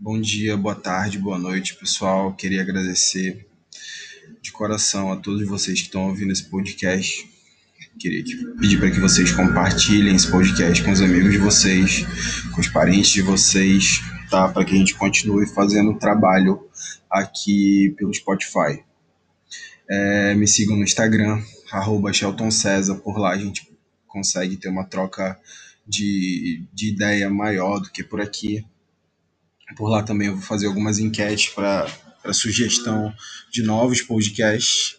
Bom dia, boa tarde, boa noite, pessoal. Queria agradecer de coração a todos vocês que estão ouvindo esse podcast. Queria pedir para que vocês compartilhem esse podcast com os amigos de vocês, com os parentes de vocês, tá? Para que a gente continue fazendo o trabalho aqui pelo Spotify. Me sigam no Instagram, @SheltonCesar. Por lá a gente consegue ter uma troca de ideia maior do que por aqui. Por lá também eu vou fazer algumas enquetes para sugestão de novos podcasts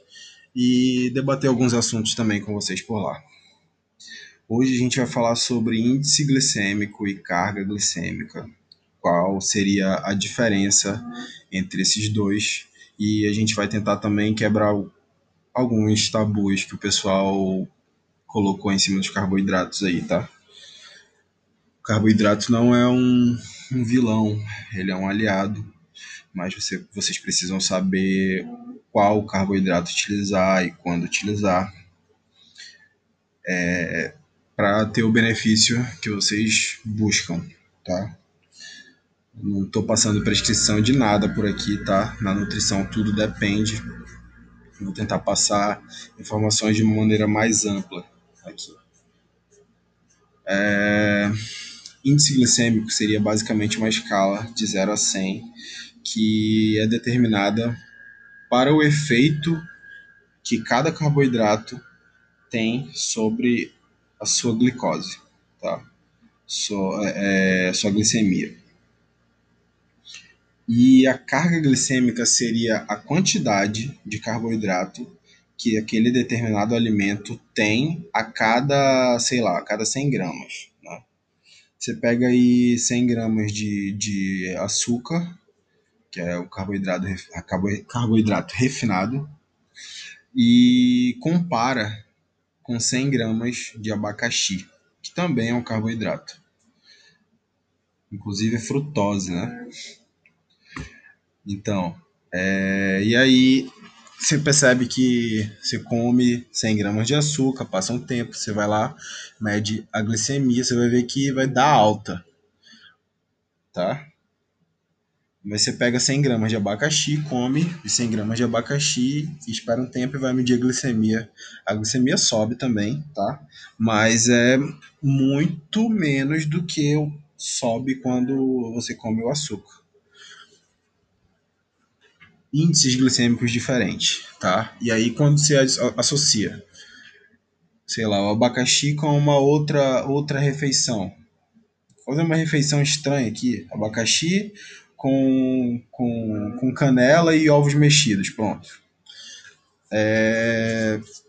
e debater alguns assuntos também com vocês por lá. Hoje a gente vai falar sobre índice glicêmico e carga glicêmica. Qual seria a diferença entre esses dois? E a gente vai tentar também quebrar alguns tabus que o pessoal colocou em cima dos carboidratos aí, tá? O carboidrato não é um vilão, ele é um aliado, mas vocês precisam saber qual carboidrato utilizar e quando utilizar, para ter o benefício que vocês buscam, tá? Não estou passando prescrição de nada por aqui, tá? Na nutrição tudo depende. Vou tentar passar informações de uma maneira mais ampla aqui. Índice glicêmico seria basicamente uma escala de 0 a 100 que é determinada para o efeito que cada carboidrato tem sobre a sua glicose, tá? Sua glicemia. E a carga glicêmica seria a quantidade de carboidrato que aquele determinado alimento tem a cada, a cada 100 gramas. Você pega aí 100 gramas de açúcar, que é o carboidrato refinado, e compara com 100 gramas de abacaxi, que também é um carboidrato. Inclusive é frutose, né? Então, e aí você percebe que você come 100 gramas de açúcar, passa um tempo, você vai lá, mede a glicemia, você vai ver que vai dar alta, tá? Mas você pega 100 gramas de abacaxi, come 100 gramas de abacaxi, espera um tempo e vai medir a glicemia. A glicemia sobe também, tá? Mas é muito menos do que sobe quando você come o açúcar. Índices glicêmicos diferentes, tá? E aí quando você associa, o abacaxi com uma outra refeição. Vou fazer uma refeição estranha aqui, abacaxi com canela e ovos mexidos, pronto.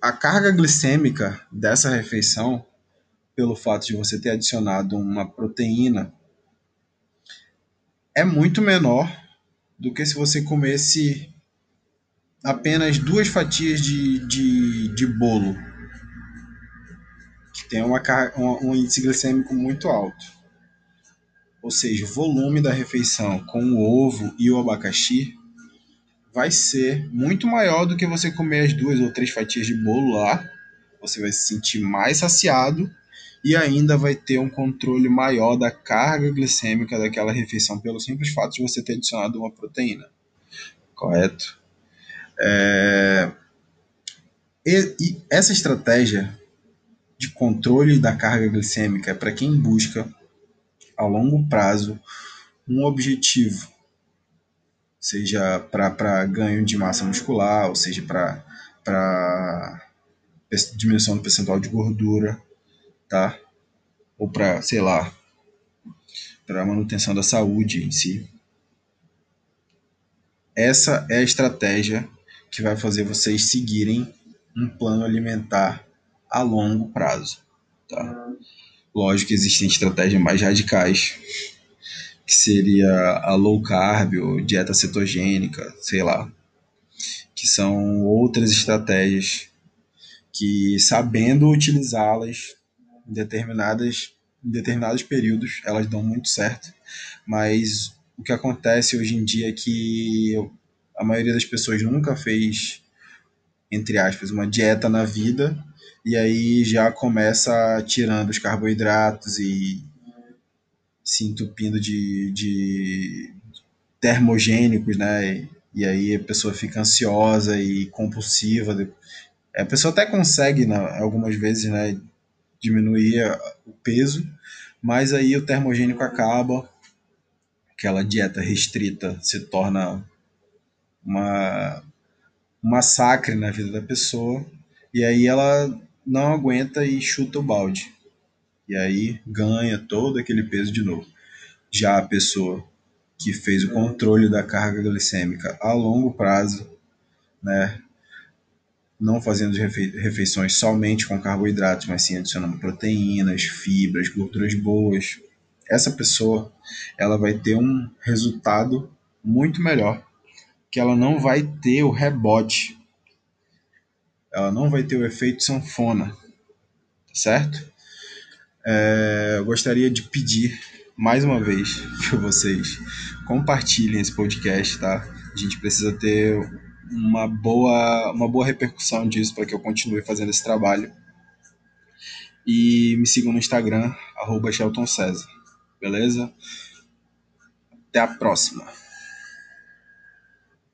A carga glicêmica dessa refeição, pelo fato de você ter adicionado uma proteína, é muito menor do que se você comesse apenas 2 fatias de bolo, que tem um índice glicêmico muito alto. Ou seja, o volume da refeição com o ovo e o abacaxi vai ser muito maior do que você comer as 2 ou 3 fatias de bolo lá. Você vai se sentir mais saciado e ainda vai ter um controle maior da carga glicêmica daquela refeição pelo simples fato de você ter adicionado uma proteína, correto? E essa estratégia de controle da carga glicêmica é para quem busca, a longo prazo, um objetivo, seja para ganho de massa muscular, ou seja, para diminuição do percentual de gordura, tá? Ou para, para manutenção da saúde em si. Essa é a estratégia que vai fazer vocês seguirem um plano alimentar a longo prazo, tá? Lógico que existem estratégias mais radicais, que seria a low carb ou dieta cetogênica, que são outras estratégias que, sabendo utilizá-las, em determinados períodos, elas dão muito certo, mas o que acontece hoje em dia é que a maioria das pessoas nunca fez, entre aspas, uma dieta na vida, e aí já começa tirando os carboidratos e se entupindo termogênicos, né? E aí a pessoa fica ansiosa e compulsiva. A pessoa até consegue, né, algumas vezes, né, diminuir o peso, mas aí o termogênico acaba, aquela dieta restrita se torna um massacre na vida da pessoa, e aí ela não aguenta e chuta o balde. E aí ganha todo aquele peso de novo. Já a pessoa que fez o controle da carga glicêmica a longo prazo, né, não fazendo refeições somente com carboidratos, mas sim adicionando proteínas, fibras, gorduras boas, essa pessoa ela vai ter um resultado muito melhor, que ela não vai ter o rebote, ela não vai ter o efeito sanfona, certo? Eu gostaria de pedir mais uma vez que vocês compartilhem esse podcast, tá? A gente precisa ter uma boa repercussão disso para que eu continue fazendo esse trabalho. E me sigam no Instagram, @SheltonCesar. Beleza? Até a próxima.